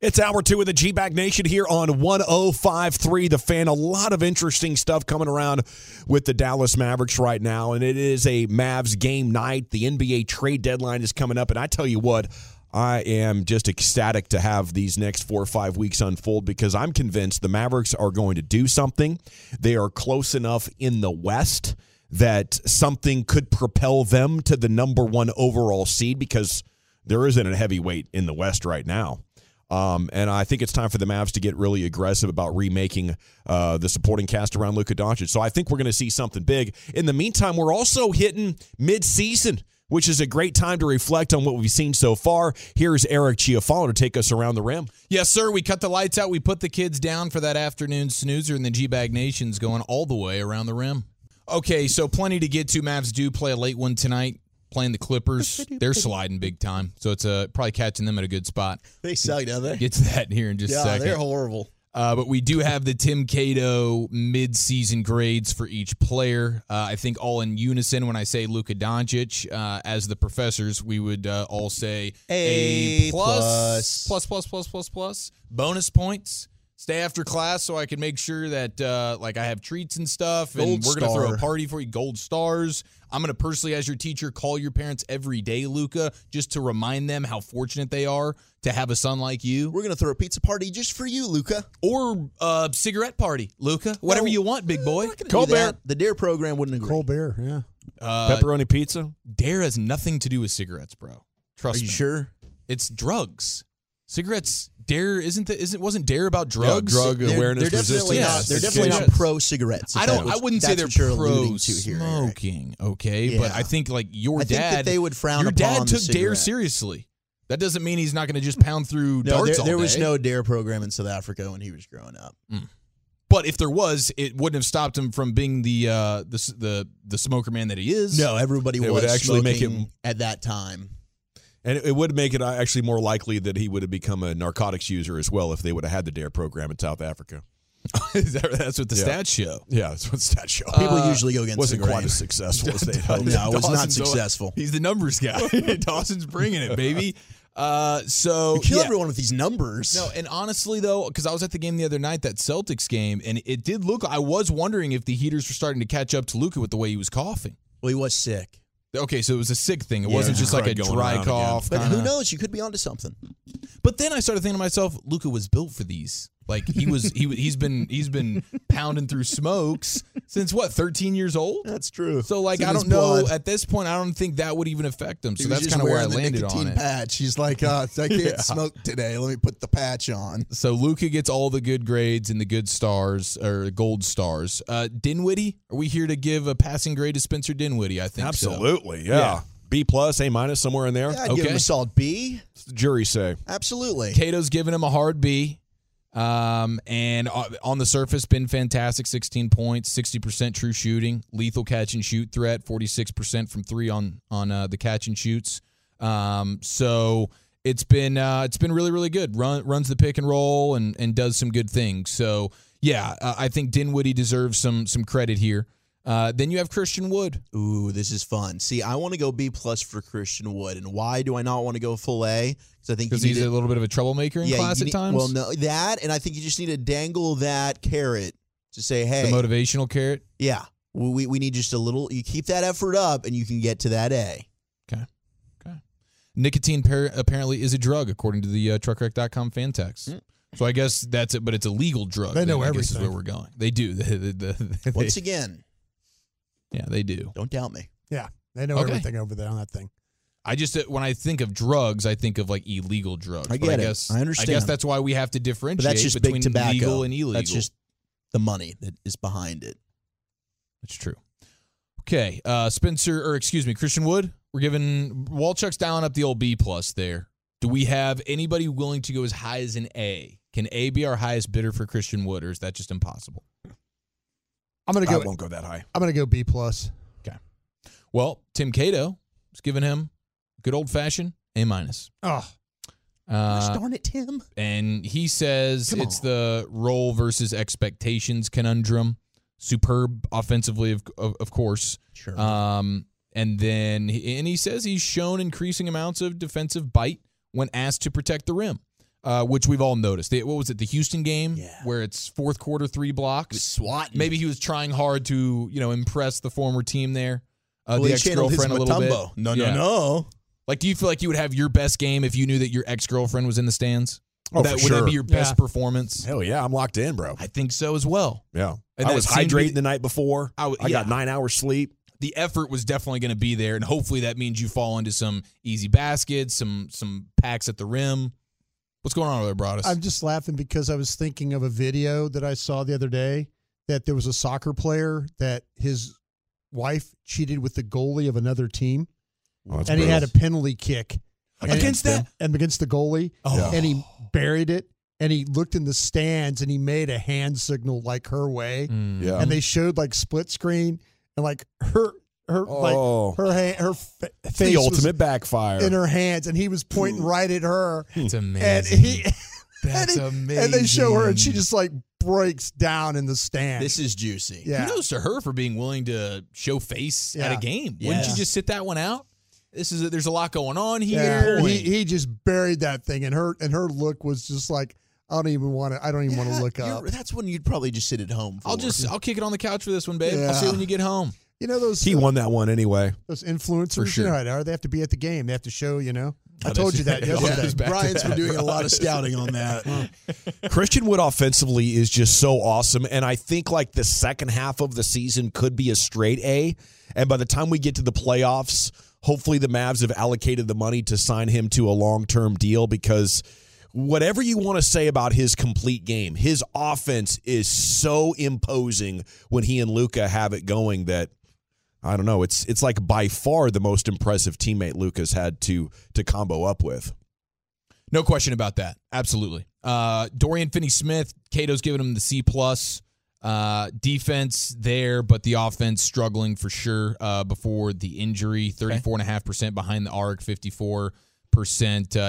It's hour two of the G-Bag Nation here on 105.3 The Fan. A lot of interesting stuff coming around with the Dallas Mavericks right now, and it is a Mavs game night. The NBA trade deadline is coming up, and I tell you what, I am just ecstatic to have these next 4 or 5 weeks unfold, because I'm convinced the Mavericks are going to do something. They are close enough in the West that something could propel them to the number one overall seed, because there isn't a heavyweight in the West right now. And I think it's time for the Mavs to get really aggressive about remaking the supporting cast around Luka Doncic. So I think we're going to see something big. In the meantime, we're also hitting midseason, which is a great time to reflect on what we've seen so far. Here's Eric Chiafalo to take us around the rim. Yes, sir. We cut the lights out. We put the kids down for that afternoon snoozer, and the G-Bag Nation's going all the way around the rim. Okay, so plenty to get to. Mavs do play a late one tonight, playing the Clippers. They're sliding big time, so it's probably catching them at a good spot. They suck, don't they? Get to that here in just a second. Yeah, they're horrible. But we do have the Tim Cato mid-season grades for each player. I think all in unison when I say Luka Doncic, as the professors, we would all say A plus, plus, plus, plus, plus, plus. Bonus points. Stay after class so I can make sure that like I have treats and stuff, and we're going to throw a party for you. Gold stars. I'm going to personally, as your teacher, call your parents every day, Luka, just to remind them how fortunate they are to have a son like you. We're going to throw a pizza party just for you, Luka. Or a cigarette party, Luka. Whatever you want, big boy. Colbert. The DARE program wouldn't agree. Colbert, yeah. Pepperoni pizza? DARE has nothing to do with cigarettes, bro. Trust me. Are you sure? It's drugs. Cigarettes, DARE, wasn't DARE about drugs? Yeah, drug awareness, resistance. Yes. They're definitely not pro-cigarettes. I wouldn't say they're pro-smoking, okay? Yeah. But I think, like, your dad took DARE seriously. That doesn't mean he's not going to just pound through darts all day. There was no DARE program in South Africa when he was growing up. Mm. But if there was, it wouldn't have stopped him from being the smoker man that he is. No, everybody was actually smoking at that time. And it would make it actually more likely that he would have become a narcotics user as well if they would have had the DARE program in South Africa. That's what the stats show. Yeah, that's what the stats show. People usually go against quite as successful as they hoped. No, it was not successful. He's the numbers guy. Dawson's bringing it, baby. So you kill everyone with these numbers. No, and honestly, though, because I was at the game the other night, that Celtics game, and it did look, I was wondering if the Heaters were starting to catch up to Luka with the way he was coughing. Well, he was sick. Okay, so it was a sick thing. It wasn't just like a dry cough. But who knows? You could be onto something. But then I started thinking to myself, Luka was built for these. Like he's been pounding through smokes since 13 years old? That's true. So like I don't know at this point, I don't think that would even affect him. So that's kind of where I landed on it. Patch. He's like, I can't smoke today. Let me put the patch on. So Luka gets all the good grades and the good stars or gold stars. Dinwiddie, are we here to give a passing grade to Spencer Dinwiddie? I think absolutely. So. Yeah. B plus, A minus, somewhere in there. Yeah, I'd give him a solid B. What's the jury say? Absolutely. Cato's giving him a hard B. And on the surface, been fantastic. 16 points, 60% true shooting, lethal catch and shoot threat, 46% from three on the catch and shoots. So it's been really, really good. Runs the pick and roll and does some good things. So yeah, I think Dinwiddie deserves some credit here. Then you have Christian Wood. Ooh, this is fun. See, I want to go B plus for Christian Wood, and why do I not want to go full A? Because he's a little bit of a troublemaker in class at times. Well, no, that, and I think you just need to dangle that carrot to say, hey, the motivational carrot. Yeah, we need just a little. You keep that effort up, and you can get to that A. Okay. Nicotine apparently is a drug, according to the TruckRec.com fan text. Mm. So I guess that's it, but it's a legal drug. They know everything. This is where we're going. They do. Once again. Yeah, they do. Don't doubt me. Yeah, they know everything over there on that thing. I just, when I think of drugs, I think of like illegal drugs. I guess I understand. I guess that's why we have to differentiate between legal and illegal. That's just the money that is behind it. That's true. Okay, Christian Wood. We're giving Walchuk's dialing up the old B plus there. Do we have anybody willing to go as high as an A? Can A be our highest bidder for Christian Wood, or is that just impossible? I won't go that high. I'm going to go B plus. Okay. Well, Tim Cato is giving him good old fashioned A minus. Oh, darn it, Tim! And he says it's the role versus expectations conundrum. Superb offensively, of course. Sure. And he says he's shown increasing amounts of defensive bite when asked to protect the rim, which we've all noticed. What was it, the Houston game, where it's fourth quarter, 3 blocks? SWAT. Maybe he was trying hard to impress the former team there, the ex-girlfriend a little bit. No. Like, do you feel like you would have your best game if you knew that your ex-girlfriend was in the stands? Would that be your best performance? Hell yeah, I'm locked in, bro. I think so as well. Yeah. And I was hydrating the night before. I got 9 hours sleep. The effort was definitely going to be there, and hopefully that means you fall into some easy baskets, some packs at the rim. What's going on over there, Broadus? I'm just laughing because I was thinking of a video that I saw the other day that there was a soccer player that his wife cheated with the goalie of another team, he had a penalty kick. Against the goalie, and he buried it, and he looked in the stands, and he made a hand signal like her way, and they showed like split screen, and like her face, the ultimate backfire in her hands, and he was pointing right at her. It's amazing. That's amazing. And they show her, and she just like breaks down in the stands. This is juicy. Yeah. Kudos to her for being willing to show face at a game. Yeah. Wouldn't you just sit that one out? There's a lot going on here. Yeah, he just buried that thing, and her look was just like, I don't even want to look up. That's one you'd probably just sit at home for. I'll kick it on the couch for this one, babe. Yeah. I'll see you when you get home. He won that one anyway. Those influencers, for sure. They have to be at the game. They have to show, I told you that yesterday. Yeah, Brian's been doing a lot of scouting on that. Christian Wood offensively is just so awesome, and I think like the second half of the season could be a straight A, and by the time we get to the playoffs, hopefully the Mavs have allocated the money to sign him to a long-term deal, because whatever you want to say about his complete game, his offense is so imposing when he and Luka have it going that, I don't know, it's like by far the most impressive teammate Luka's had to combo up with. No question about that. Absolutely. Dorian Finney-Smith, Cato's giving him the C+. Defense there, but the offense struggling for sure before the injury. 34.5% behind the arc, 54%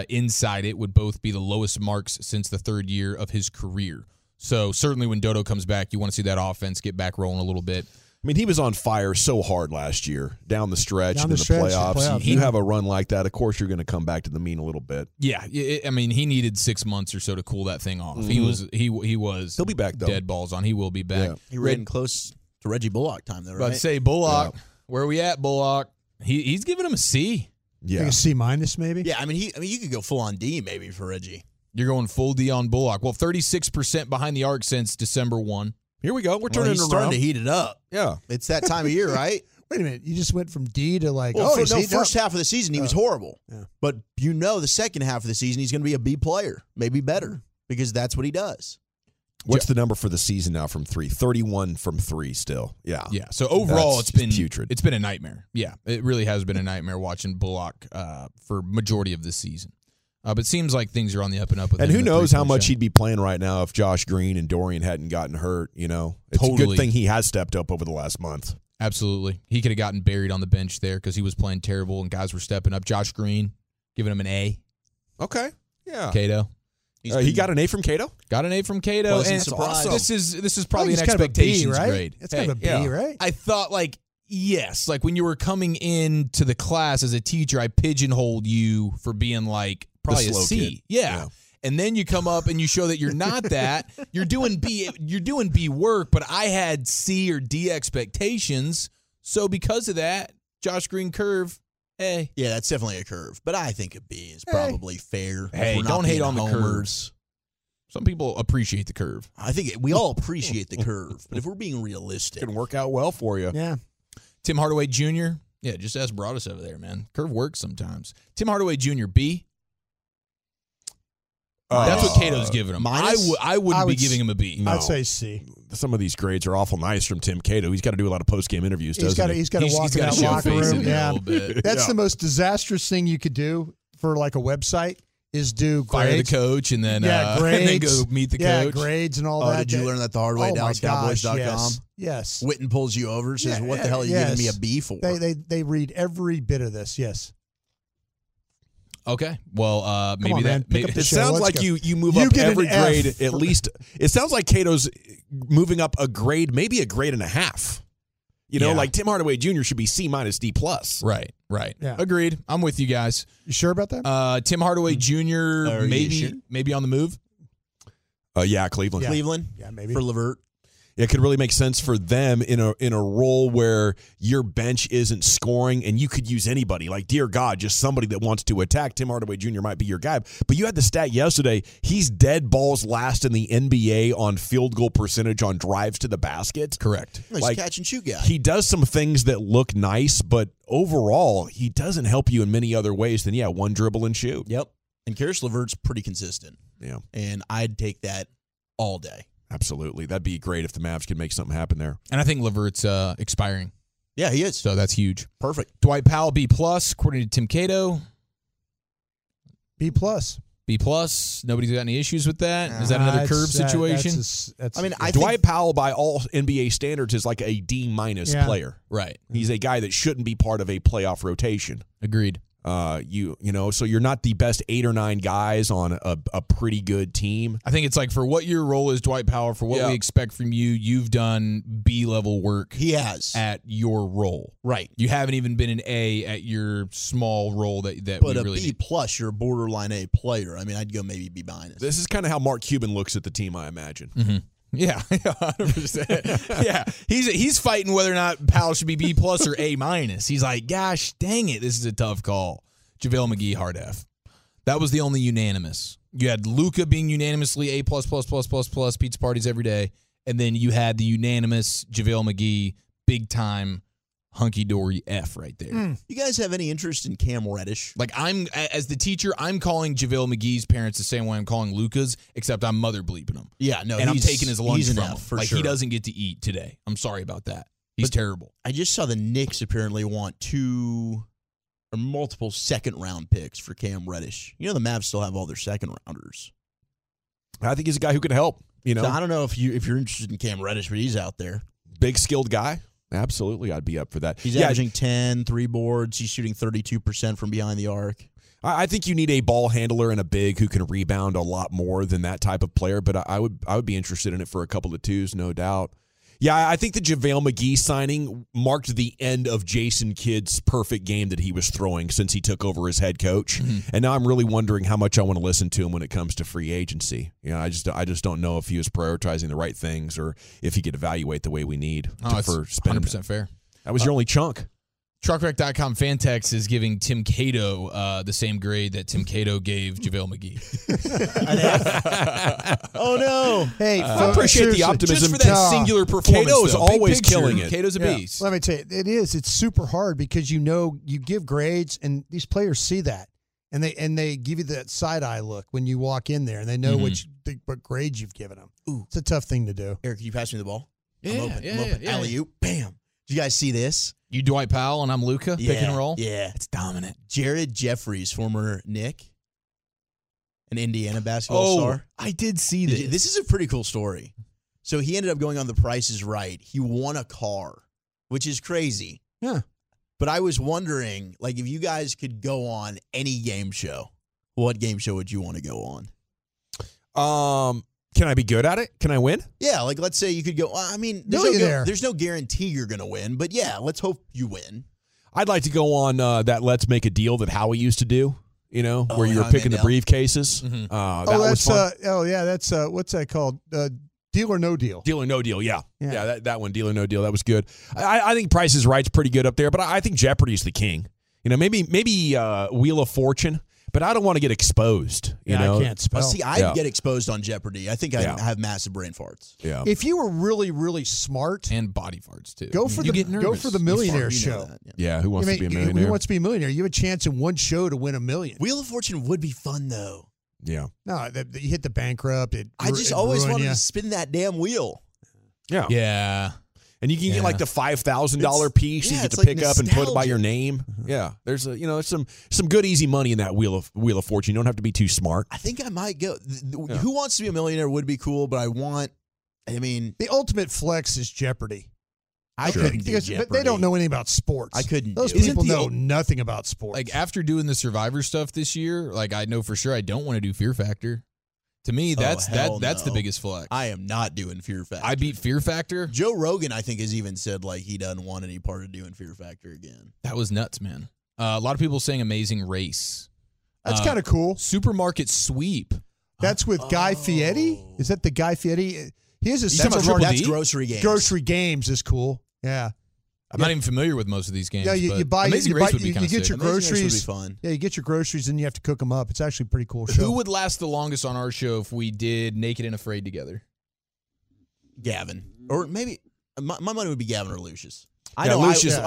inside it would both be the lowest marks since the third year of his career. So certainly when Dodo comes back, you want to see that offense get back rolling a little bit. I mean, he was on fire so hard last year, down the stretch in the playoffs. You have a run like that, of course you're going to come back to the mean a little bit. Yeah, he needed 6 months or so to cool that thing off. Mm-hmm. He was. He'll be back though. Dead balls on. He will be back. Yeah. He ran close to Reggie Bullock time though, right? But say Bullock, where are we at, Bullock? He's giving him a C. Yeah, like a C minus maybe. Yeah, you could go full on D maybe for Reggie. You're going full D on Bullock. Well, 36% behind the arc since December 1. Here we go. We're turning around. Starting to heat it up. Yeah. It's that time of year, right? Wait a minute. You just went from D to first half of the season, he was horrible. Yeah. But the second half of the season, he's going to be a B player, maybe better, because that's what he does. What's the number for the season now from 3? 31 from 3 still. Yeah. Yeah. So overall, it's been a nightmare. Yeah. It really has been a nightmare watching Bullock for majority of this season. But it seems like things are on the up and up with him. And who knows how much he'd be playing right now if Josh Green and Dorian hadn't gotten hurt, It's a good thing he has stepped up over the last month. Absolutely. He could have gotten buried on the bench there because he was playing terrible and guys were stepping up. Josh Green, giving him an A. Okay. Yeah. Cato. He got an A from Cato? Got an A from Cato. And surprised. This is probably an expectations grade. It's kind of a B, right? I thought yes. Like when you were coming into the class as a teacher, I pigeonholed you for being probably a C. Yeah. And then you come up and you show that you're not that. You're doing B. You're doing B work, but I had C or D expectations. So because of that, Josh Green curve A. Yeah, that's definitely a curve. But I think a B is probably fair. Hey, don't hate on the curves. Some people appreciate the curve. I think we all appreciate the curve, but if we're being realistic, it can work out well for you. Yeah. Tim Hardaway Jr. Yeah, just ask Broadus over there, man. Curve works sometimes. Tim Hardaway Jr. B. That's what Cato's giving him. I wouldn't be giving him a B. No. I'd say C. Some of these grades are awful nice from Tim Cato. He's got to do a lot of post-game interviews, doesn't he? He's got to walk in that locker room. Yeah. That's the most disastrous thing you could do for like a website is do grades. Fire the coach and then, and then go meet the coach. Yeah, grades and all that. Did you learn that the hard way? DallasCowboys.com? Yes. Witten pulls you over and says, what the hell are you giving me a B for? They read every bit of this, yes. Okay, well, maybe on, that. Maybe. It sounds like you move up every grade at least. It sounds like Cato's moving up a grade, maybe a grade and a half. You know, like Tim Hardaway Jr. should be C minus D plus. Right, right. Yeah. Agreed. I'm with you guys. You sure about that? Tim Hardaway Jr. maybe on the move. Cleveland. Yeah. Cleveland. Yeah, maybe for LeVert. It could really make sense for them in a role where your bench isn't scoring and you could use anybody. Like, dear God, just somebody that wants to attack. Tim Hardaway Jr. might be your guy. But you had the stat yesterday. He's dead balls last in the NBA on field goal percentage on drives to the basket. Correct. He's like, catch and shoot guy. He does some things that look nice, but overall, he doesn't help you in many other ways than, one dribble and shoot. Yep. And Karis LeVert's pretty consistent. Yeah. And I'd take that all day. Absolutely. That'd be great if the Mavs could make something happen there. And I think LeVert's expiring. Yeah, he is. So that's huge. Perfect. Dwight Powell, B+, according to Tim Cato. B+. B+. Nobody's got any issues with that? Is that another curve situation? Dwight Powell, by all NBA standards, is like a D- player. Right. He's a guy that shouldn't be part of a playoff rotation. Agreed. So you're not the best 8 or 9 guys on a pretty good team. I think it's like for what your role is, Dwight Powell, for what we expect from you, you've done B-level work. He has. At your role. Right. You haven't even been an A at your small role that we really need. But a B+, you're a borderline A player. I mean, I'd go maybe B-. This is kind of how Mark Cuban looks at the team, I imagine. Mm-hmm. Yeah, 100%. Yeah, he's fighting whether or not Powell should be B+ or A-. He's like, gosh, dang it, this is a tough call. JaVale McGee, hard F. That was the only unanimous. You had Luka being unanimously A+++++, pizza parties every day, and then you had the unanimous JaVale McGee, big time, hunky dory F right there. You guys have any interest in Cam Reddish? Like as the teacher, I'm calling JaVale McGee's parents the same way I'm calling Luca's, except I'm mother bleeping him. Yeah, no, and I'm taking his lunch from him. For sure. He doesn't get to eat today. I'm sorry about that. He's terrible. I just saw the Knicks apparently want 2 or multiple second round picks for Cam Reddish. You know the Mavs still have all their second rounders. I think he's a guy who could help. You know, so I don't know if you're interested in Cam Reddish, but he's out there. Big skilled guy. Absolutely, I'd be up for that. He's averaging 10, 3 boards. He's shooting 32% from behind the arc. I think you need a ball handler and a big who can rebound a lot more than that type of player, but I would be interested in it for a couple of twos, no doubt. Yeah, I think the JaVale McGee signing marked the end of Jason Kidd's perfect game that he was throwing since he took over as head coach. Mm-hmm. And now I'm really wondering how much I want to listen to him when it comes to free agency. You know, I just don't know if he was prioritizing the right things or if he could evaluate the way we need for spending. 100% fair. That was your only chunk. Truckwreck.com Fantex is giving Tim Cato the same grade that Tim Cato gave JaVale McGee. Oh, no. Hey, I appreciate the optimism. Just for that singular performance, Cato is always killing it. Cato's a beast. Let me tell you, it is. It's super hard because you know you give grades, and these players see that, and they give you that side-eye look when you walk in there, and they know what grades you've given them. Ooh. It's a tough thing to do. Eric, can you pass me the ball? Yeah, I'm open. Yeah, I'm open. Yeah. Alley-oop. Bam. Do you guys see this? You Dwight Powell and I'm Luka. Yeah, pick and roll. Yeah, it's dominant. Jared Jeffries, former Nick, an Indiana basketball star. I did see this. This is a pretty cool story. So he ended up going on The Price is Right. He won a car, which is crazy. Yeah. But I was wondering, like, if you guys could go on any game show, what game show would you want to go on? Can I be good at it? Can I win? Yeah, like let's say you could go. I mean, there's no guarantee you're going to win, but yeah, let's hope you win. I'd like to go on that Let's Make a Deal that Howie used to do, where you were picking the briefcases. Mm-hmm. That was fun. That's what's that called? Deal or No Deal. Deal or No Deal, yeah. Yeah, that one, Deal or No Deal, that was good. I think Price is Right's pretty good up there, but I think Jeopardy's the king. Maybe Wheel of Fortune. But I don't want to get exposed. You know? I can't spell. Oh, see, I get exposed on Jeopardy. I think I have massive brain farts. Yeah. If you were really, really smart. And body farts, too. Go for the millionaire show. Yeah, who wants to be a millionaire? Who wants to be a millionaire? You have a chance in one show to win $1 million. Wheel of Fortune would be fun, though. Yeah. No, you hit the bankrupt. I just always wanted to spin that damn wheel. Yeah. Yeah. And you can get like the $5,000 piece you get to pick up and put it by your name. Yeah, there's some good easy money in that wheel of fortune. You don't have to be too smart. I think I might go. Who Wants to Be a Millionaire would be cool, but the ultimate flex is Jeopardy. I couldn't do Jeopardy. But they don't know anything about sports. I couldn't. Those people know nothing about sports. Like after doing the Survivor stuff this year, like I know for sure I don't want to do Fear Factor. To me, that's the biggest flex. I am not doing Fear Factor. I beat Fear Factor. Joe Rogan, I think, has even said like he doesn't want any part of doing Fear Factor again. That was nuts, man. A lot of people saying Amazing Race. That's kind of cool. Supermarket Sweep. That's with Guy Fieri? Is that the Guy Fieri? He has that's Grocery Games. Grocery Games is cool. Yeah. I'm not even familiar with most of these games. Yeah, you get your groceries and you have to cook them up. It's actually a pretty cool show. Who would last the longest on our show if we did Naked and Afraid together? Gavin. Or maybe my money would be Gavin or Lucius. I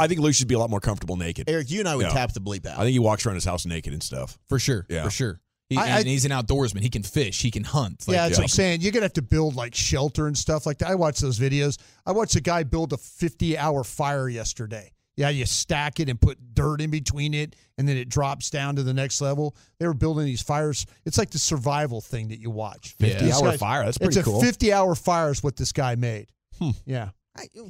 think Lucius would be a lot more comfortable naked. Eric, you and I would tap the bleep out. I think he walks around his house naked and stuff. For sure. Yeah. For sure. He's an outdoorsman. He can fish. He can hunt. That's what I'm saying. You're going to have to build, like, shelter and stuff like that. I watch those videos. I watched a guy build a 50-hour fire yesterday. Yeah, you stack it and put dirt in between it, and then it drops down to the next level. They were building these fires. It's like the survival thing that you watch. 50-hour fire. That's pretty cool. It's a 50-hour fire is what this guy made. Hmm. Yeah.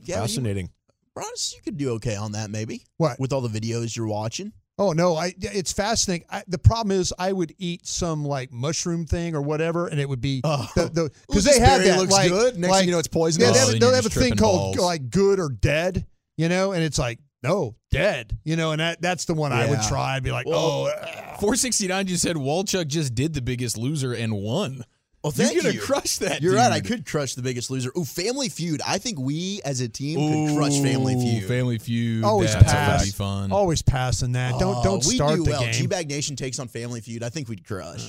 Fascinating. Ross, you could do okay on that, maybe. What? With all the videos you're watching. Oh, no, it's fascinating. The problem is I would eat some, like, mushroom thing or whatever, and it would be... Because they have that. Looks like, good. Next thing you know, it's poisonous. They'll have a thing called, like, good or dead, and it's like, no, dead. And that's the one I would try. I'd be like, 469 just said Walchuk just did The Biggest Loser and won. Well, you're going to crush that, You're dude. Right. I could crush The Biggest Loser. Ooh, Family Feud. I think we as a team could crush Family Feud. Family Feud. Always pass. Be fun. Always passing that. Don't start the game. G-Bag Nation takes on Family Feud. I think we'd crush.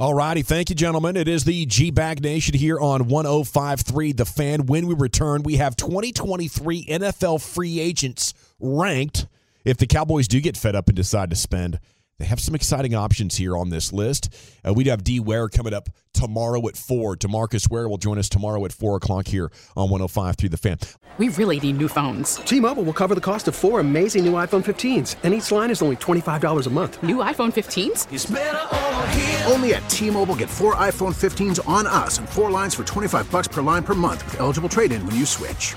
All righty. Thank you, gentlemen. It is the G-Bag Nation here on 105.3 The Fan. When we return, we have 2023 NFL free agents ranked. If the Cowboys do get fed up and decide to spend, they have some exciting options here on this list. We'd have D. Ware coming up tomorrow at 4. DeMarcus Ware will join us tomorrow at 4 o'clock here on 105.3 The Fan. We really need new phones. T-Mobile will cover the cost of 4 amazing new iPhone 15s, and each line is only $25 a month. New iPhone 15s? It's better over here. Only at T-Mobile, get 4 iPhone 15s on us and 4 lines for $25 per line per month with eligible trade-in when you switch.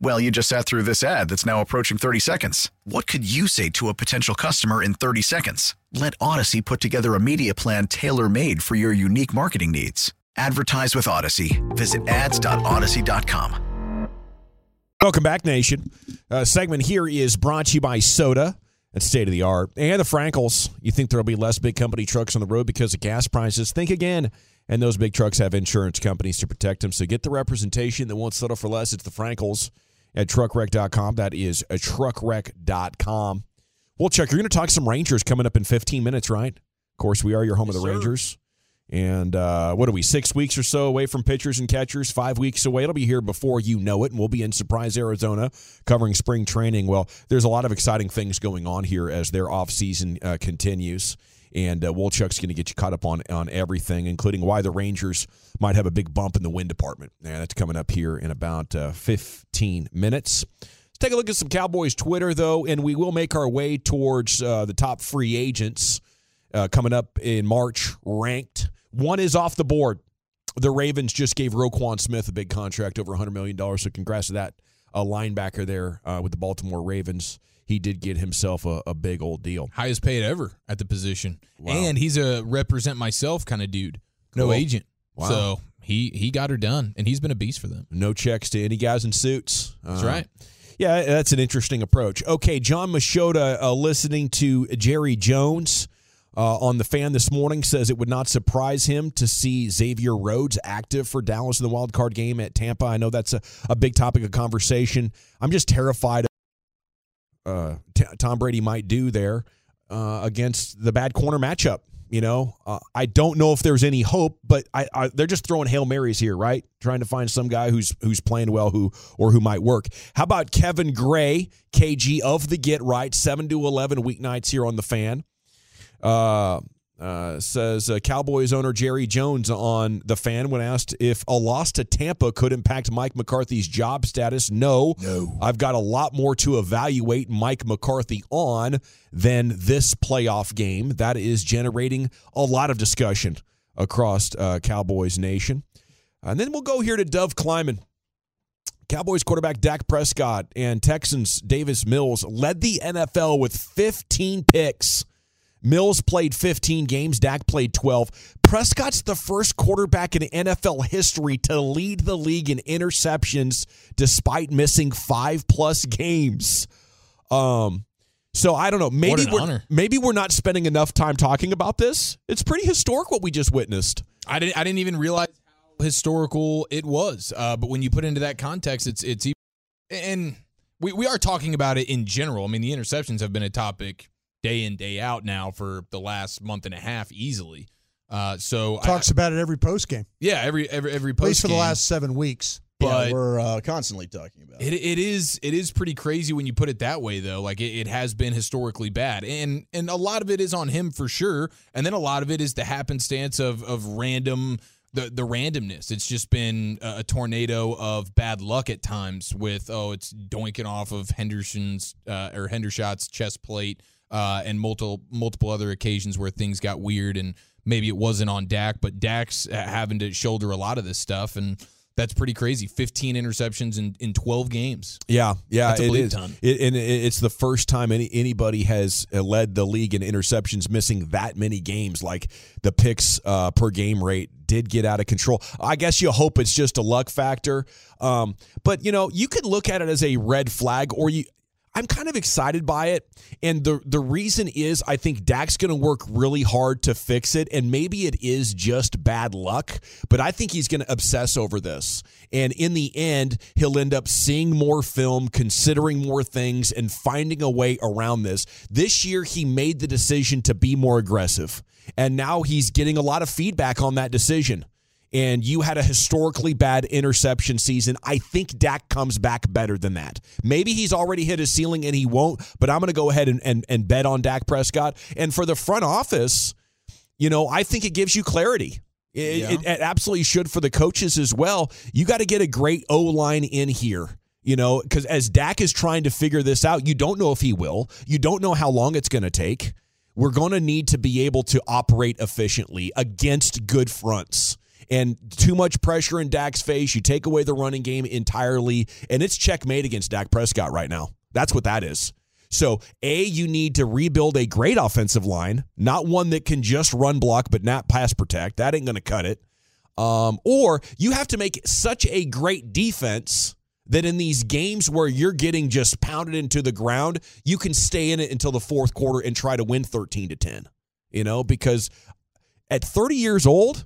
Well, you just sat through this ad that's now approaching 30 seconds. What could you say to a potential customer in 30 seconds? Let Odyssey put together a media plan tailor-made for your unique marketing needs. Advertise with Odyssey. Visit ads.odyssey.com. Welcome back, Nation. Segment here is brought to you by Soda. That's state of the art. And the Frankels. You think there'll be less big company trucks on the road because of gas prices? Think again. And those big trucks have insurance companies to protect them. So get the representation that won't settle for less. It's the Frankels at truckwreck.com. That is a truckwreck.com. Well, Chuck, you're going to talk some Rangers coming up in 15 minutes, right? Of course, we are your home of the Rangers. And 6 weeks or so away from pitchers and catchers, 5 weeks away. It'll be here before you know it, and we'll be in Surprise, Arizona, covering spring training. Well, there's a lot of exciting things going on here as their offseason continues. And Wolchuk's going to get you caught up on everything, including why the Rangers might have a big bump in the win department. And that's coming up here in about 15 minutes. Let's take a look at some Cowboys Twitter, though, and we will make our way towards the top free agents coming up in March ranked. One is off the board. The Ravens just gave Roquan Smith a big contract, over $100 million, so congrats to that linebacker there with the Baltimore Ravens. He did get himself a big old deal. Highest paid ever at the position. Wow. And he's a represent myself kind of dude. Cool. No agent. Wow. So he got her done, and he's been a beast for them. No checks to any guys in suits. That's right. Yeah, that's an interesting approach. Okay, John Machota listening to Jerry Jones on The Fan this morning says it would not surprise him to see Xavier Rhodes active for Dallas in the wild card game at Tampa. I know that's a big topic of conversation. I'm just terrified of Tom Brady might do there against the bad corner matchup. You know, I don't know if there's any hope, but they're just throwing Hail Marys here, right? Trying to find some guy who's playing well, who might work. How about Kevin Gray, KG of the Get Right, 7 to 11 weeknights here on The Fan. Says Cowboys owner Jerry Jones on The Fan when asked if a loss to Tampa could impact Mike McCarthy's job status. No. I've got a lot more to evaluate Mike McCarthy on than this playoff game. That is generating a lot of discussion across Cowboys Nation. And then we'll go here to Dove Kleiman. Cowboys quarterback Dak Prescott and Texans Davis Mills led the NFL with 15 picks. Mills played 15 games. Dak played 12. Prescott's the first quarterback in NFL history to lead the league in interceptions despite missing 5+ games. So I don't know. Maybe we're not spending enough time talking about this. It's pretty historic what we just witnessed. I didn't even realize how historical it was. But when you put into that context, it's even, and we are talking about it in general. I mean, the interceptions have been a topic day in, day out now for the last month and a half easily. So talks about it every post game. Yeah, every post game. At least for the last 7 weeks. But yeah, we're constantly talking about it. It is pretty crazy when you put it that way, though. Like it has been historically bad, and a lot of it is on him for sure, and then a lot of it is the happenstance of random the randomness. It's just been a tornado of bad luck at times. With it's doinking off of Henderson's or Hendershot's chest plate. And multiple other occasions where things got weird, and maybe it wasn't on Dak, but Dak's having to shoulder a lot of this stuff, and that's pretty crazy. 15 interceptions in 12 games. Yeah, that's a bleep ton. It's the first time anybody has led the league in interceptions, missing that many games. Like the picks per game rate did get out of control. I guess you hope it's just a luck factor, but you know you could look at it as a red flag, or you. I'm kind of excited by it, and the reason is I think Dak's going to work really hard to fix it, and maybe it is just bad luck, but I think he's going to obsess over this, and in the end, he'll end up seeing more film, considering more things, and finding a way around this. This year, he made the decision to be more aggressive, and now he's getting a lot of feedback on that decision. And you had a historically bad interception season. I think Dak comes back better than that. Maybe he's already hit his ceiling and he won't, but I'm going to go ahead and bet on Dak Prescott. And for the front office, you know, I think it gives you clarity. It absolutely should for the coaches as well. You got to get a great O-line in here. You know, because as Dak is trying to figure this out, you don't know if he will. You don't know how long it's going to take. We're going to need to be able to operate efficiently against good fronts. And too much pressure in Dak's face. You take away the running game entirely, and it's checkmate against Dak Prescott right now. That's what that is. So, A, you need to rebuild a great offensive line, not one that can just run block but not pass protect. That ain't going to cut it. Or you have to make such a great defense that in these games where you're getting just pounded into the ground, you can stay in it until the fourth quarter and try to win 13-10. You know, because at 30 years old,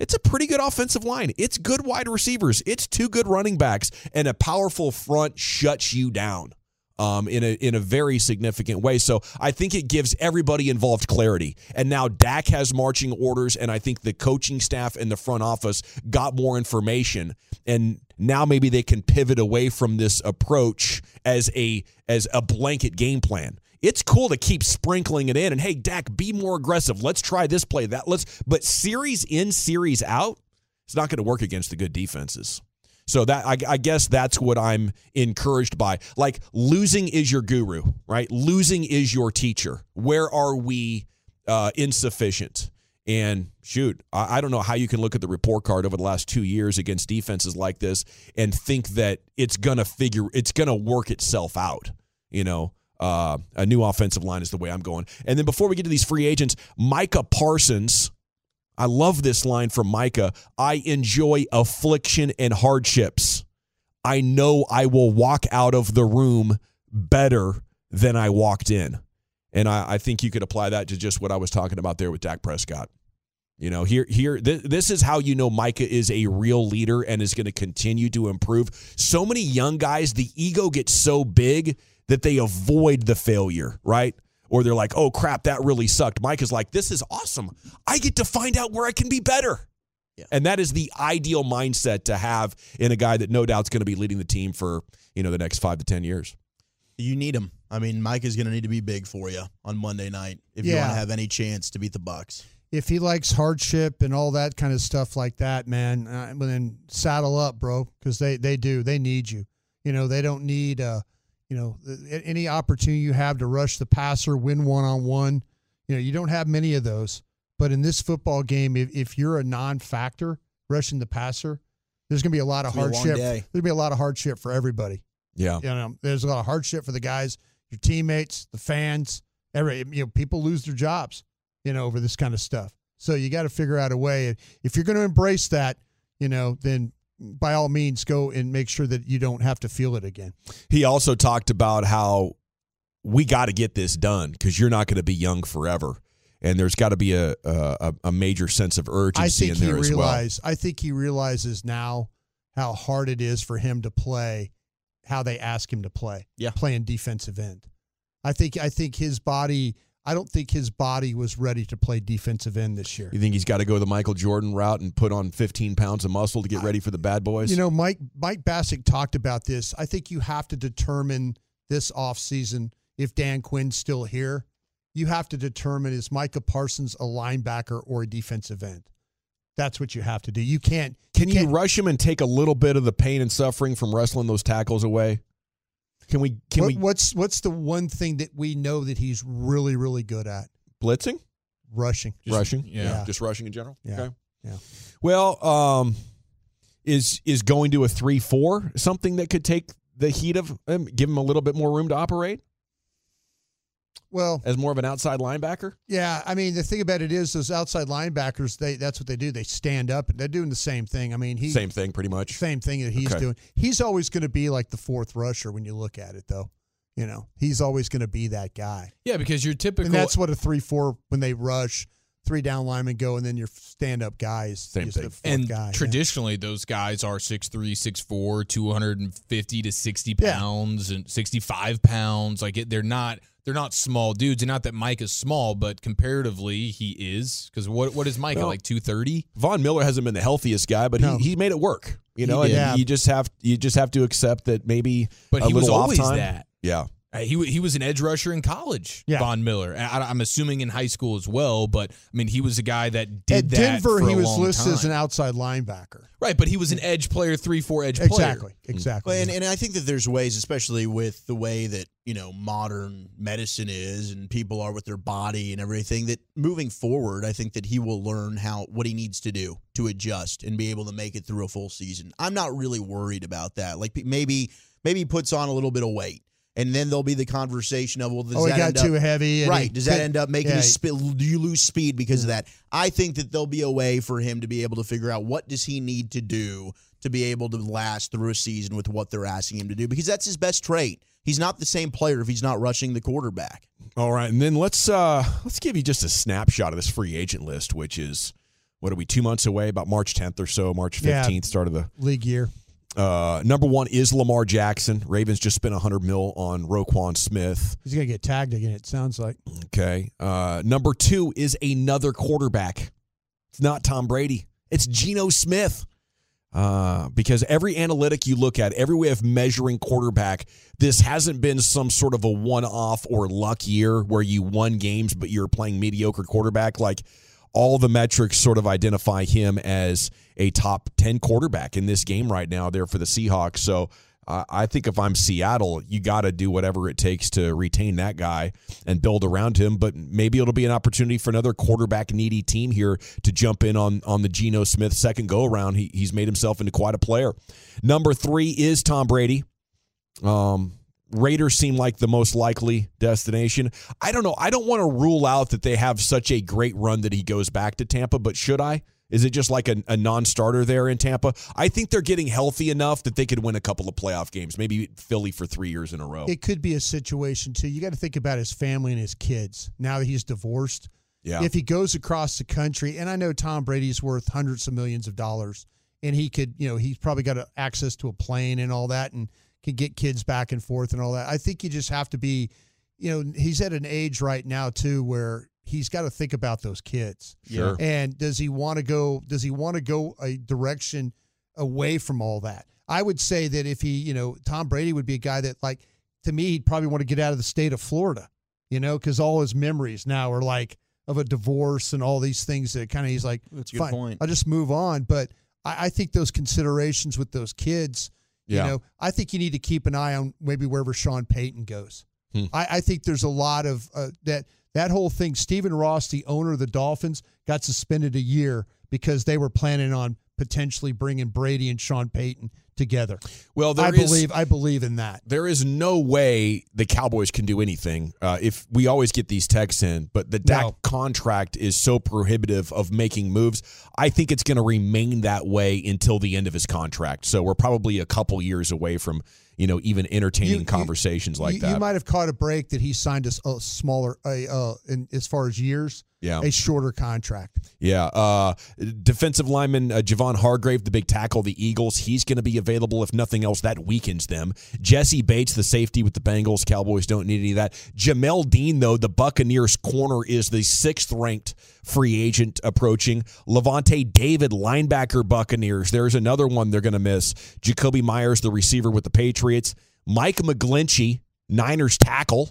it's a pretty good offensive line. It's good wide receivers. It's two good running backs, and a powerful front shuts you down in a very significant way. So I think it gives everybody involved clarity. And now Dak has marching orders, and I think the coaching staff and the front office got more information, and now maybe they can pivot away from this approach as a blanket game plan. it's cool to keep sprinkling it in. And, hey, Dak, be more aggressive. Let's try this play, that. But series in, series out, it's not going to work against the good defenses. So that I guess that's what I'm encouraged by. Like, losing is your guru, right? Losing is your teacher. Where are we insufficient? And, shoot, I don't know how you can look at the report card over the last 2 years against defenses like this and think that it's going to work itself out. You know, a new offensive line is the way I'm going. And then before we get to these free agents, Micah Parsons, I love this line from Micah. I enjoy affliction and hardships. I know I will walk out of the room better than I walked in. And I think you could apply that to just what I was talking about there with Dak Prescott. You know, this is how you know Micah is a real leader and is going to continue to improve. So many young guys, the ego gets so big that they avoid the failure, right? Or they're like, oh, crap, that really sucked. Micah's like, this is awesome. I get to find out where I can be better. Yeah. And that is the ideal mindset to have in a guy that no doubt is going to be leading the team for, you know, the next 5 to 10 years. You need him. I mean, Micah's going to need to be big for you on Monday night if you want to have any chance to beat the Bucs. If he likes hardship and all that kind of stuff like that, man, then saddle up, bro, because they do. They need you. You know, they don't need, any opportunity you have to rush the passer, win one-on-one. You know, you don't have many of those. But in this football game, if you're a non-factor rushing the passer, there's going to be a lot of hardship. There's going to be a lot of hardship for everybody. Yeah. You know, there's a lot of hardship for the guys, your teammates, the fans. People lose their jobs. You know, over this kind of stuff. So you got to figure out a way. If you're going to embrace that, you know, then by all means go and make sure that you don't have to feel it again. He also talked about how we got to get this done because you're not going to be young forever. And there's got to be a major sense of urgency in there as well. I think he realizes now how hard it is for him to play, how they ask him to play, playing defensive end. I think his body... I don't think his body was ready to play defensive end this year. You think he's got to go the Michael Jordan route and put on 15 pounds of muscle to get ready for the bad boys? You know, Mike Bassick talked about this. I think you have to determine this offseason, if Dan Quinn's still here, you have to determine, is Micah Parsons a linebacker or a defensive end? That's what you have to do. You can't. Can you rush him and take a little bit of the pain and suffering from wrestling those tackles away? What's the one thing that we know that he's really, really good at? Blitzing? Rushing. Just rushing in general? Yeah. Okay. Yeah. Well, is going to a 3-4 something that could take the heat of him, give him a little bit more room to operate? Well, as more of an outside linebacker? Yeah. I mean, the thing about it is those outside linebackers, that's what they do. They stand up, and they're doing the same thing. I mean, same thing, pretty much. Same thing that he's doing. He's always going to be like the fourth rusher when you look at it, though. You know, he's always going to be that guy. Yeah, because your typical... And that's what a 3-4, when they rush, three down linemen go, and then your stand-up guy is same thing. The fourth guy. Traditionally, those guys are 6'3", 6'4", 250 to 60 pounds, and 65 pounds. Like, they're not... They're not small dudes, and not that Mike is small, but comparatively he is. Because what is Mike like 230? Von Miller hasn't been the healthiest guy, but he made it work. You know, and you just have to accept that maybe. But he was always that. Yeah, he was an edge rusher in college. Yeah. Von Miller. I'm assuming in high school as well, but I mean he was a guy that did at that. At Denver, he was listed as an outside linebacker. Right, but he was an edge player, 3-4 edge player. Exactly. Well, and I think that there's ways, especially with the way that, you know, modern medicine is and people are with their body and everything, that moving forward, I think that he will learn what he needs to do to adjust and be able to make it through a full season. I'm not really worried about that. Like maybe he puts on a little bit of weight. And then there'll be the conversation of, well, does that end up too heavy? And right. Does that end up making do you lose speed because of that? I think that there'll be a way for him to be able to figure out what does he need to do to be able to last through a season with what they're asking him to do, because that's his best trait. He's not the same player if he's not rushing the quarterback. All right, and then let's give you just a snapshot of this free agent list, which is, what are we, 2 months away, about March 10th or so, March 15th, start of the league year. Number one is Lamar Jackson. Ravens just spent $100 million on Roquan Smith. He's going to get tagged again, it sounds like. Okay. Number two is another quarterback. It's not Tom Brady. It's Geno Smith. Because every analytic you look at, every way of measuring quarterback, this hasn't been some sort of a one-off or luck year where you won games, but you're playing mediocre quarterback. Like, all the metrics sort of identify him as a top 10 quarterback in this game right now there for the Seahawks. So I think if I'm Seattle, you got to do whatever it takes to retain that guy and build around him. But maybe it'll be an opportunity for another quarterback-needy team here to jump in on the Geno Smith second go-around. He's made himself into quite a player. Number 3 is Tom Brady. Raiders seem like the most likely destination. I don't know. I don't want to rule out that they have such a great run that he goes back to Tampa, but should I? Is it just like a non-starter there in Tampa? I think they're getting healthy enough that they could win a couple of playoff games, maybe Philly for 3 years in a row. It could be a situation, too. You got to think about his family and his kids now that he's divorced. Yeah. If he goes across the country, and I know Tom Brady's worth hundreds of millions of dollars, and he could, you know, he's probably got access to a plane and all that and can get kids back and forth and all that. I think you just have to be, you know, he's at an age right now, too, where he's got to think about those kids. Sure. And does he want to go a direction away from all that? I would say that if he, you know, Tom Brady would be a guy that, like, to me, he'd probably want to get out of the state of Florida, you know, because all his memories now are like of a divorce and all these things that kind of he's like, that's a good point. I'll just move on. But I think those considerations with those kids, yeah. You know, I think you need to keep an eye on maybe wherever Sean Payton goes. I think there's a lot of that. That whole thing, Stephen Ross, the owner of the Dolphins, got suspended a year because they were planning on potentially bringing Brady and Sean Payton together. Well, I believe in that. There is no way the Cowboys can do anything. If we always get these texts in, but the Dak contract is so prohibitive of making moves. I think it's going to remain that way until the end of his contract. So we're probably a couple years away from, you know, even entertaining conversations like that. You might have caught a break that he signed a smaller, in as far as years, yeah, a shorter contract. Yeah. Defensive lineman Javon Hargrave, the big tackle, the Eagles, he's going to be available. If nothing else, that weakens them. Jesse Bates, the safety with the Bengals. Cowboys don't need any of that. Jamel Dean, though, the Buccaneers corner, is the 6th-ranked free agent approaching. Levante David, linebacker, Buccaneers. There's another one they're going to miss. Jacoby Myers, the receiver with the Patriots. Mike McGlinchey, Niners tackle,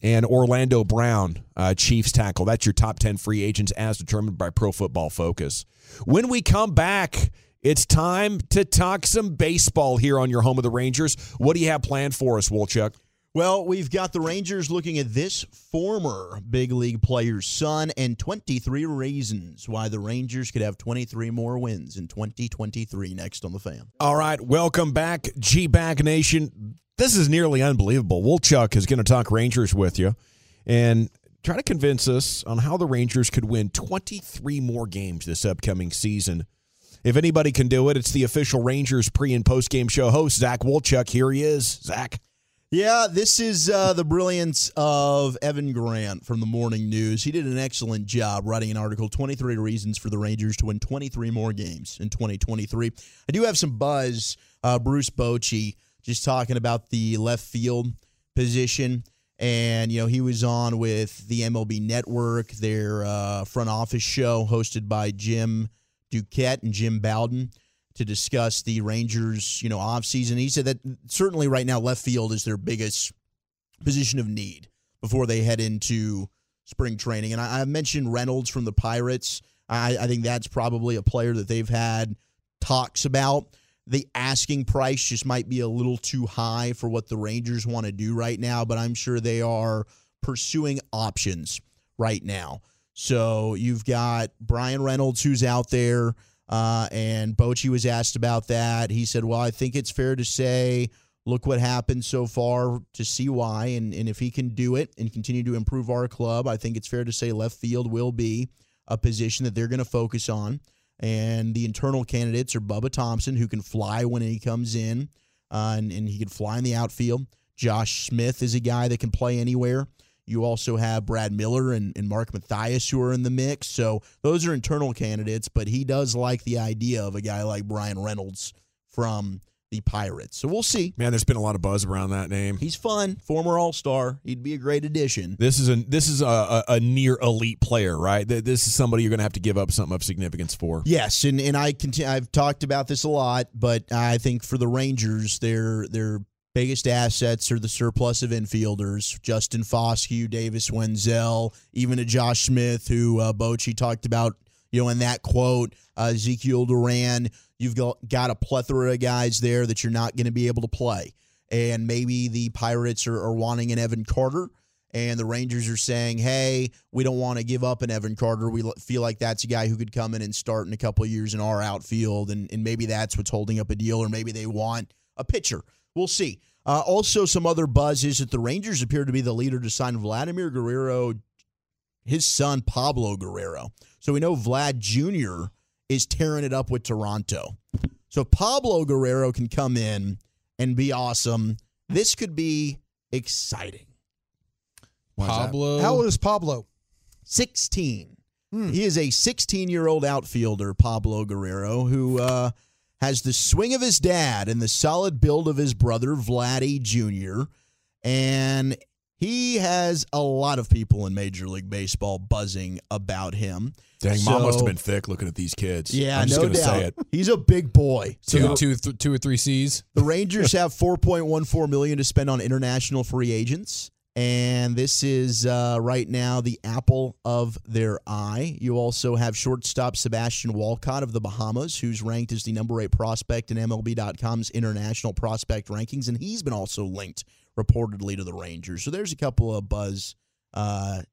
and Orlando Brown, Chiefs tackle. That's your top 10 free agents as determined by Pro Football Focus. When we come back, it's time to talk some baseball here on your home of the Rangers. What do you have planned for us, Wolchuk? Well, we've got the Rangers looking at this former big league player's son and 23 reasons why the Rangers could have 23 more wins in 2023 next on The Fan. All right, welcome back, G-Bag Nation. This is nearly unbelievable. Wolchuk is going to talk Rangers with you and try to convince us on how the Rangers could win 23 more games this upcoming season. If anybody can do it, it's the official Rangers pre- and post-game show host, Zach Wolchuk. Here he is, Zach. Yeah, this is the brilliance of Evan Grant from the Morning News. He did an excellent job writing an article, 23 Reasons for the Rangers to Win 23 More Games in 2023. I do have some buzz. Bruce Bochy just talking about the left field position. And, you know, he was on with the MLB Network, their front office show hosted by Jim Duquette and Jim Bowden, to discuss the Rangers, you know, offseason. He said that certainly right now left field is their biggest position of need before they head into spring training. And I mentioned Reynolds from the Pirates. I think that's probably a player that they've had talks about. The asking price just might be a little too high for what the Rangers want to do right now, but I'm sure they are pursuing options right now. So you've got Brian Reynolds, who's out there. And Bochy was asked about that. He said, well, I think it's fair to say, look what happened so far to CY, and if he can do it and continue to improve our club, I think it's fair to say left field will be a position that they're going to focus on. And the internal candidates are Bubba Thompson, who can fly when he comes in, and he can fly in the outfield. Josh Smith is a guy that can play anywhere. You also have Brad Miller and Mark Mathias who are in the mix. So those are internal candidates, but he does like the idea of a guy like Brian Reynolds from the Pirates. So we'll see. Man, there's been a lot of buzz around that name. He's fun, former All-Star. He'd be a great addition. This is a near elite player, right? This is somebody you're going to have to give up something of significance for. Yes, and I've talked about this a lot, but I think for the Rangers, they're biggest assets are the surplus of infielders, Justin Foskey, Davis Wenzel, even a Josh Smith, who Bochy talked about, in that quote, Ezekiel Duran. You've got a plethora of guys there that you're not going to be able to play. And maybe the Pirates are wanting an Evan Carter, and the Rangers are saying, hey, we don't want to give up an Evan Carter. We feel like that's a guy who could come in and start in a couple of years in our outfield, and maybe that's what's holding up a deal, or maybe they want a pitcher. We'll see. Also, some other buzz is that the Rangers appear to be the leader to sign Vladimir Guerrero, his son, Pablo Guerrero. So we know Vlad Jr. is tearing it up with Toronto. So Pablo Guerrero can come in and be awesome. This could be exciting. Pablo. How old is Pablo? 16. He is a 16-year-old outfielder, Pablo Guerrero, who... has the swing of his dad and the solid build of his brother, Vladdy Jr., and he has a lot of people in Major League Baseball buzzing about him. Dang, so, Mom must have been thick looking at these kids. Yeah, I'm just going to say it. He's a big boy. So two or three C's. The Rangers have $4.14 million to spend on international free agents, and this is right now the apple of their eye. You also have shortstop Sebastian Walcott of the Bahamas, who's ranked as the number 8 prospect in MLB.com's international prospect rankings, and he's been also linked reportedly to the Rangers. So there's a couple of buzz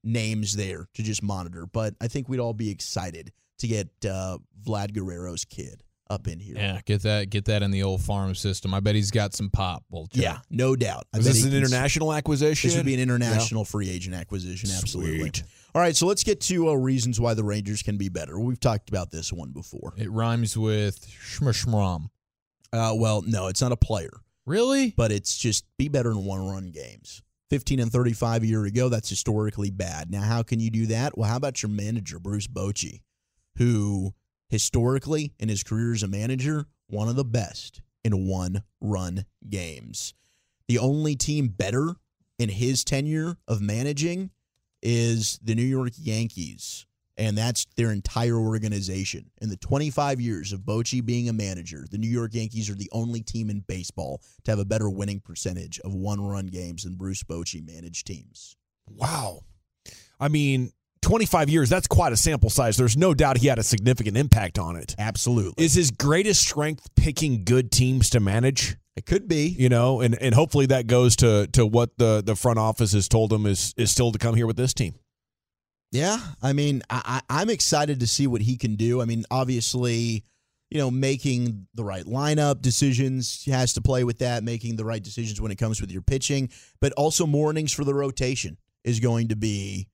names there to just monitor, but I think we'd all be excited to get Vlad Guerrero's kid up in here. Yeah, get that in the old farm system. I bet he's got some pop. Well, yeah, no doubt. Is this an international acquisition? This would be an international free agent acquisition, absolutely. Sweet. All right, so let's get to reasons why the Rangers can be better. We've talked about this one before. It rhymes with shmram. Well, no, it's not a player. Really? But it's just be better in one-run games. 15 and 35 a year ago, that's historically bad. Now, how can you do that? Well, how about your manager, Bruce Bochy, who... historically, in his career as a manager, one of the best in one-run games. The only team better in his tenure of managing is the New York Yankees, and that's their entire organization. In the 25 years of Bochy being a manager, the New York Yankees are the only team in baseball to have a better winning percentage of one-run games than Bruce Bochy managed teams. Wow. I mean... 25 years, that's quite a sample size. There's no doubt he had a significant impact on it. Absolutely. Is his greatest strength picking good teams to manage? It could be. And hopefully that goes to what the front office has told him is still to come here with this team. Yeah. I mean, I'm excited to see what he can do. I mean, obviously, making the right lineup decisions, he has to play with that, making the right decisions when it comes with your pitching, but also more innings for the rotation is going to be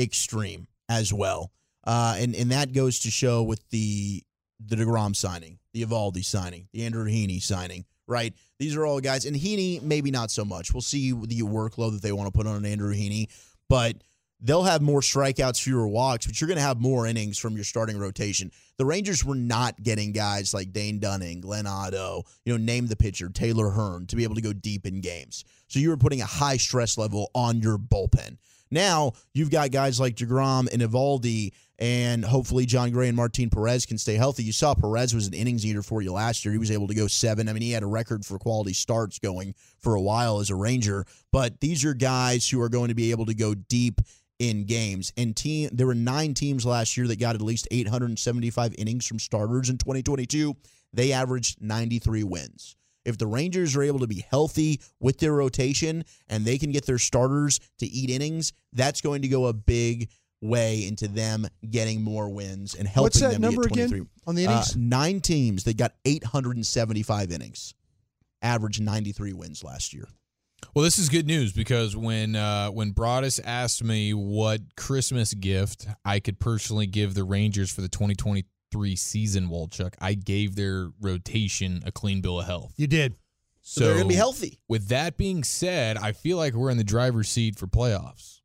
extreme as well. And that goes to show with the DeGrom signing, the Evaldi signing, the Andrew Heaney signing, right? These are all guys, and Heaney maybe not so much. We'll see the workload that they want to put on Andrew Heaney, but they'll have more strikeouts, fewer walks, but you're going to have more innings from your starting rotation. The Rangers were not getting guys like Dane Dunning, Glenn Otto, name the pitcher, Taylor Hearn, to be able to go deep in games. So you were putting a high stress level on your bullpen. Now you've got guys like DeGrom and Evaldi, and hopefully John Gray and Martin Perez can stay healthy. You saw Perez was an innings eater for you last year. He was able to go 7. I mean, he had a record for quality starts going for a while as a Ranger. But these are guys who are going to be able to go deep in games. And there were 9 teams last year that got at least 875 innings from starters in 2022. They averaged 93 wins. If the Rangers are able to be healthy with their rotation and they can get their starters to eat innings, that's going to go a big way into them getting more wins and helping them get 23. What's that number again on the innings? 9 teams that got 875 innings, averaged 93 wins last year. Well, this is good news because when Broadus asked me what Christmas gift I could personally give the Rangers for the 2023 season, Walchuk, I gave their rotation a clean bill of health. You did. So they're going to be healthy. With that being said, I feel like we're in the driver's seat for playoffs.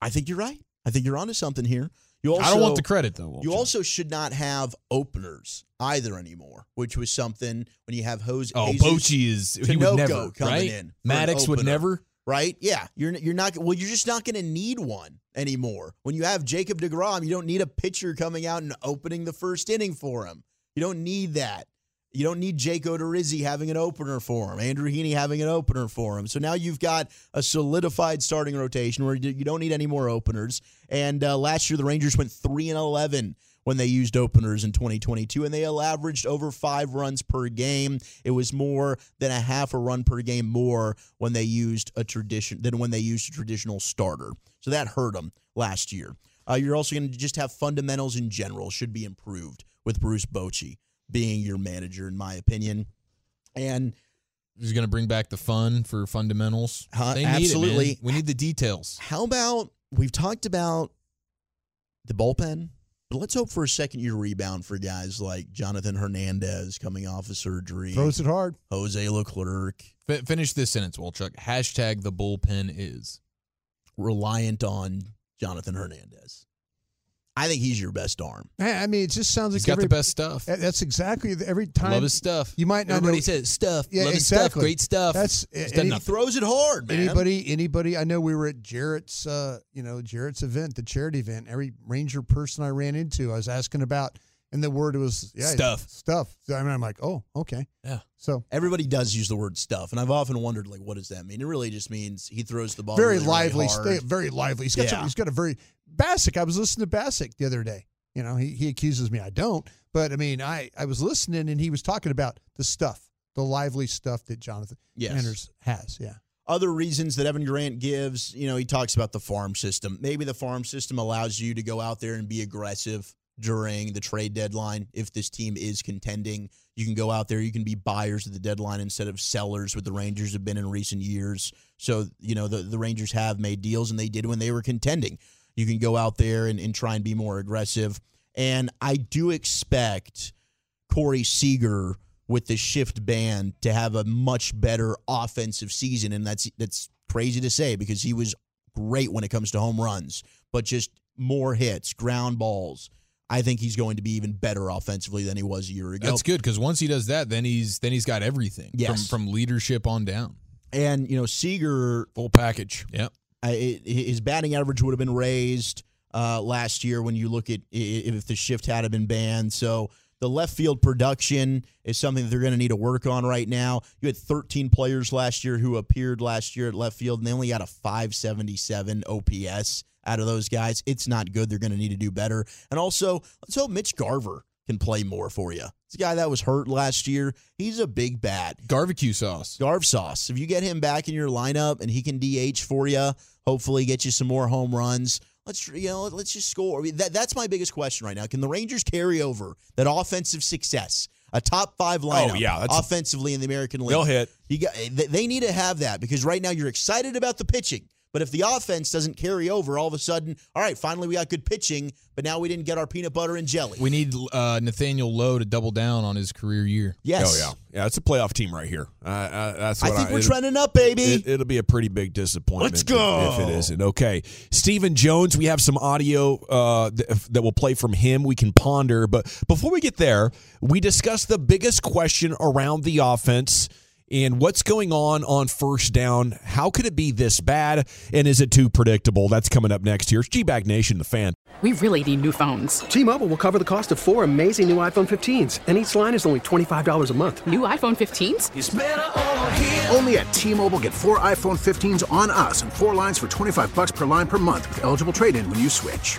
I think you're right. I think you're onto something here. Also, I don't want the credit, though. Walter. You also should not have openers either anymore, which was something when you have Jose. Oh, Bochy is he would never, coming right? in. Maddox would never. Right? Yeah. You're not well, you're just not going to need one anymore. When you have Jacob deGrom, you don't need a pitcher coming out and opening the first inning for him. You don't need that. You don't need Jake Odorizzi having an opener for him, Andrew Heaney having an opener for him. So now you've got a solidified starting rotation where you don't need any more openers. And last year the Rangers went 3-11 when they used openers in 2022, and they averaged over 5 runs per game. It was more than a half a run per game more when they used a tradition than when they used a traditional starter. So that hurt them last year. You're also going to just have fundamentals in general should be improved with Bruce Bochy being your manager, in my opinion. And he's going to bring back the fun for fundamentals. They need absolutely. It, man. We need the details. How about we've talked about the bullpen? But let's hope for a second-year rebound for guys like Jonathan Hernandez coming off of surgery. Throws it hard. Jose Leclerc. Finish this sentence, Walchuk. Hashtag the bullpen is reliant on Jonathan Hernandez. I think he's your best arm. I mean, it just sounds like he's got the best stuff. That's exactly every time. Love his stuff. You might not everybody know. Says stuff. Yeah, love exactly. his stuff. Great stuff. That's and he throws it hard, man. Anybody. I know we were at Jarrett's, Jarrett's event, the charity event. Every Ranger person I ran into, I was asking about, and the word was stuff. So, I mean, I'm like, oh, okay, yeah. So everybody does use the word stuff, and I've often wondered, like, what does that mean? It really just means he throws the ball very lively. He's got a very Bassick. I was listening to Bassick the other day. You know, he accuses me I don't, but I mean, I was listening, and he was talking about the stuff, the lively stuff that Jonathan Manners has. Yeah. Other reasons that Evan Grant gives, he talks about the farm system. Maybe the farm system allows you to go out there and be aggressive during the trade deadline. If this team is contending, you can go out there, you can be buyers at the deadline instead of sellers, what the Rangers have been in recent years. So, the Rangers have made deals, and they did when they were contending. You can go out there and try and be more aggressive. And I do expect Corey Seager with the shift band to have a much better offensive season, and that's crazy to say because he was great when it comes to home runs, but just more hits, ground balls. I think he's going to be even better offensively than he was a year ago. That's good, because once he does that, then he's got everything from leadership on down. And, Seager... Full package. Yep. His batting average would have been raised last year when you look at if the shift had been banned. So the left field production is something that they're going to need to work on right now. You had 13 players last year who appeared last year at left field, and they only got a 577 OPS out of those guys. It's not good. They're going to need to do better. And also, let's hope Mitch Garver can play more for you. It's a guy that was hurt last year. He's a big bat. Garvecue sauce. Garv sauce. If you get him back in your lineup and he can DH for you, hopefully get you some more home runs. Let's just score. I mean, that's my biggest question right now. Can the Rangers carry over that offensive success? A top 5 lineup offensively in the American League. They'll hit. They need to have that, because right now you're excited about the pitching. But if the offense doesn't carry over, all of a sudden, all right, finally we got good pitching, but now we didn't get our peanut butter and jelly. We need Nathaniel Lowe to double down on his career year. Yes. Oh, yeah. Yeah, it's a playoff team right here. I think we're trending up, baby. It'll be a pretty big disappointment. Let's go. If it isn't. Okay. Stephen Jones, we have some audio that will play from him. We can ponder. But before we get there, we discussed the biggest question around the offense and what's going on first down. How could it be this bad? And is it too predictable? That's coming up next here. It's G-Bag Nation, the fan. We really need new phones. T-Mobile will cover the cost of 4 amazing new iPhone 15s. And each line is only $25 a month. New iPhone 15s? It's better over here. Only at T-Mobile, get 4 iPhone 15s on us and 4 lines for $25 per line per month with eligible trade-in when you switch.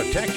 Protect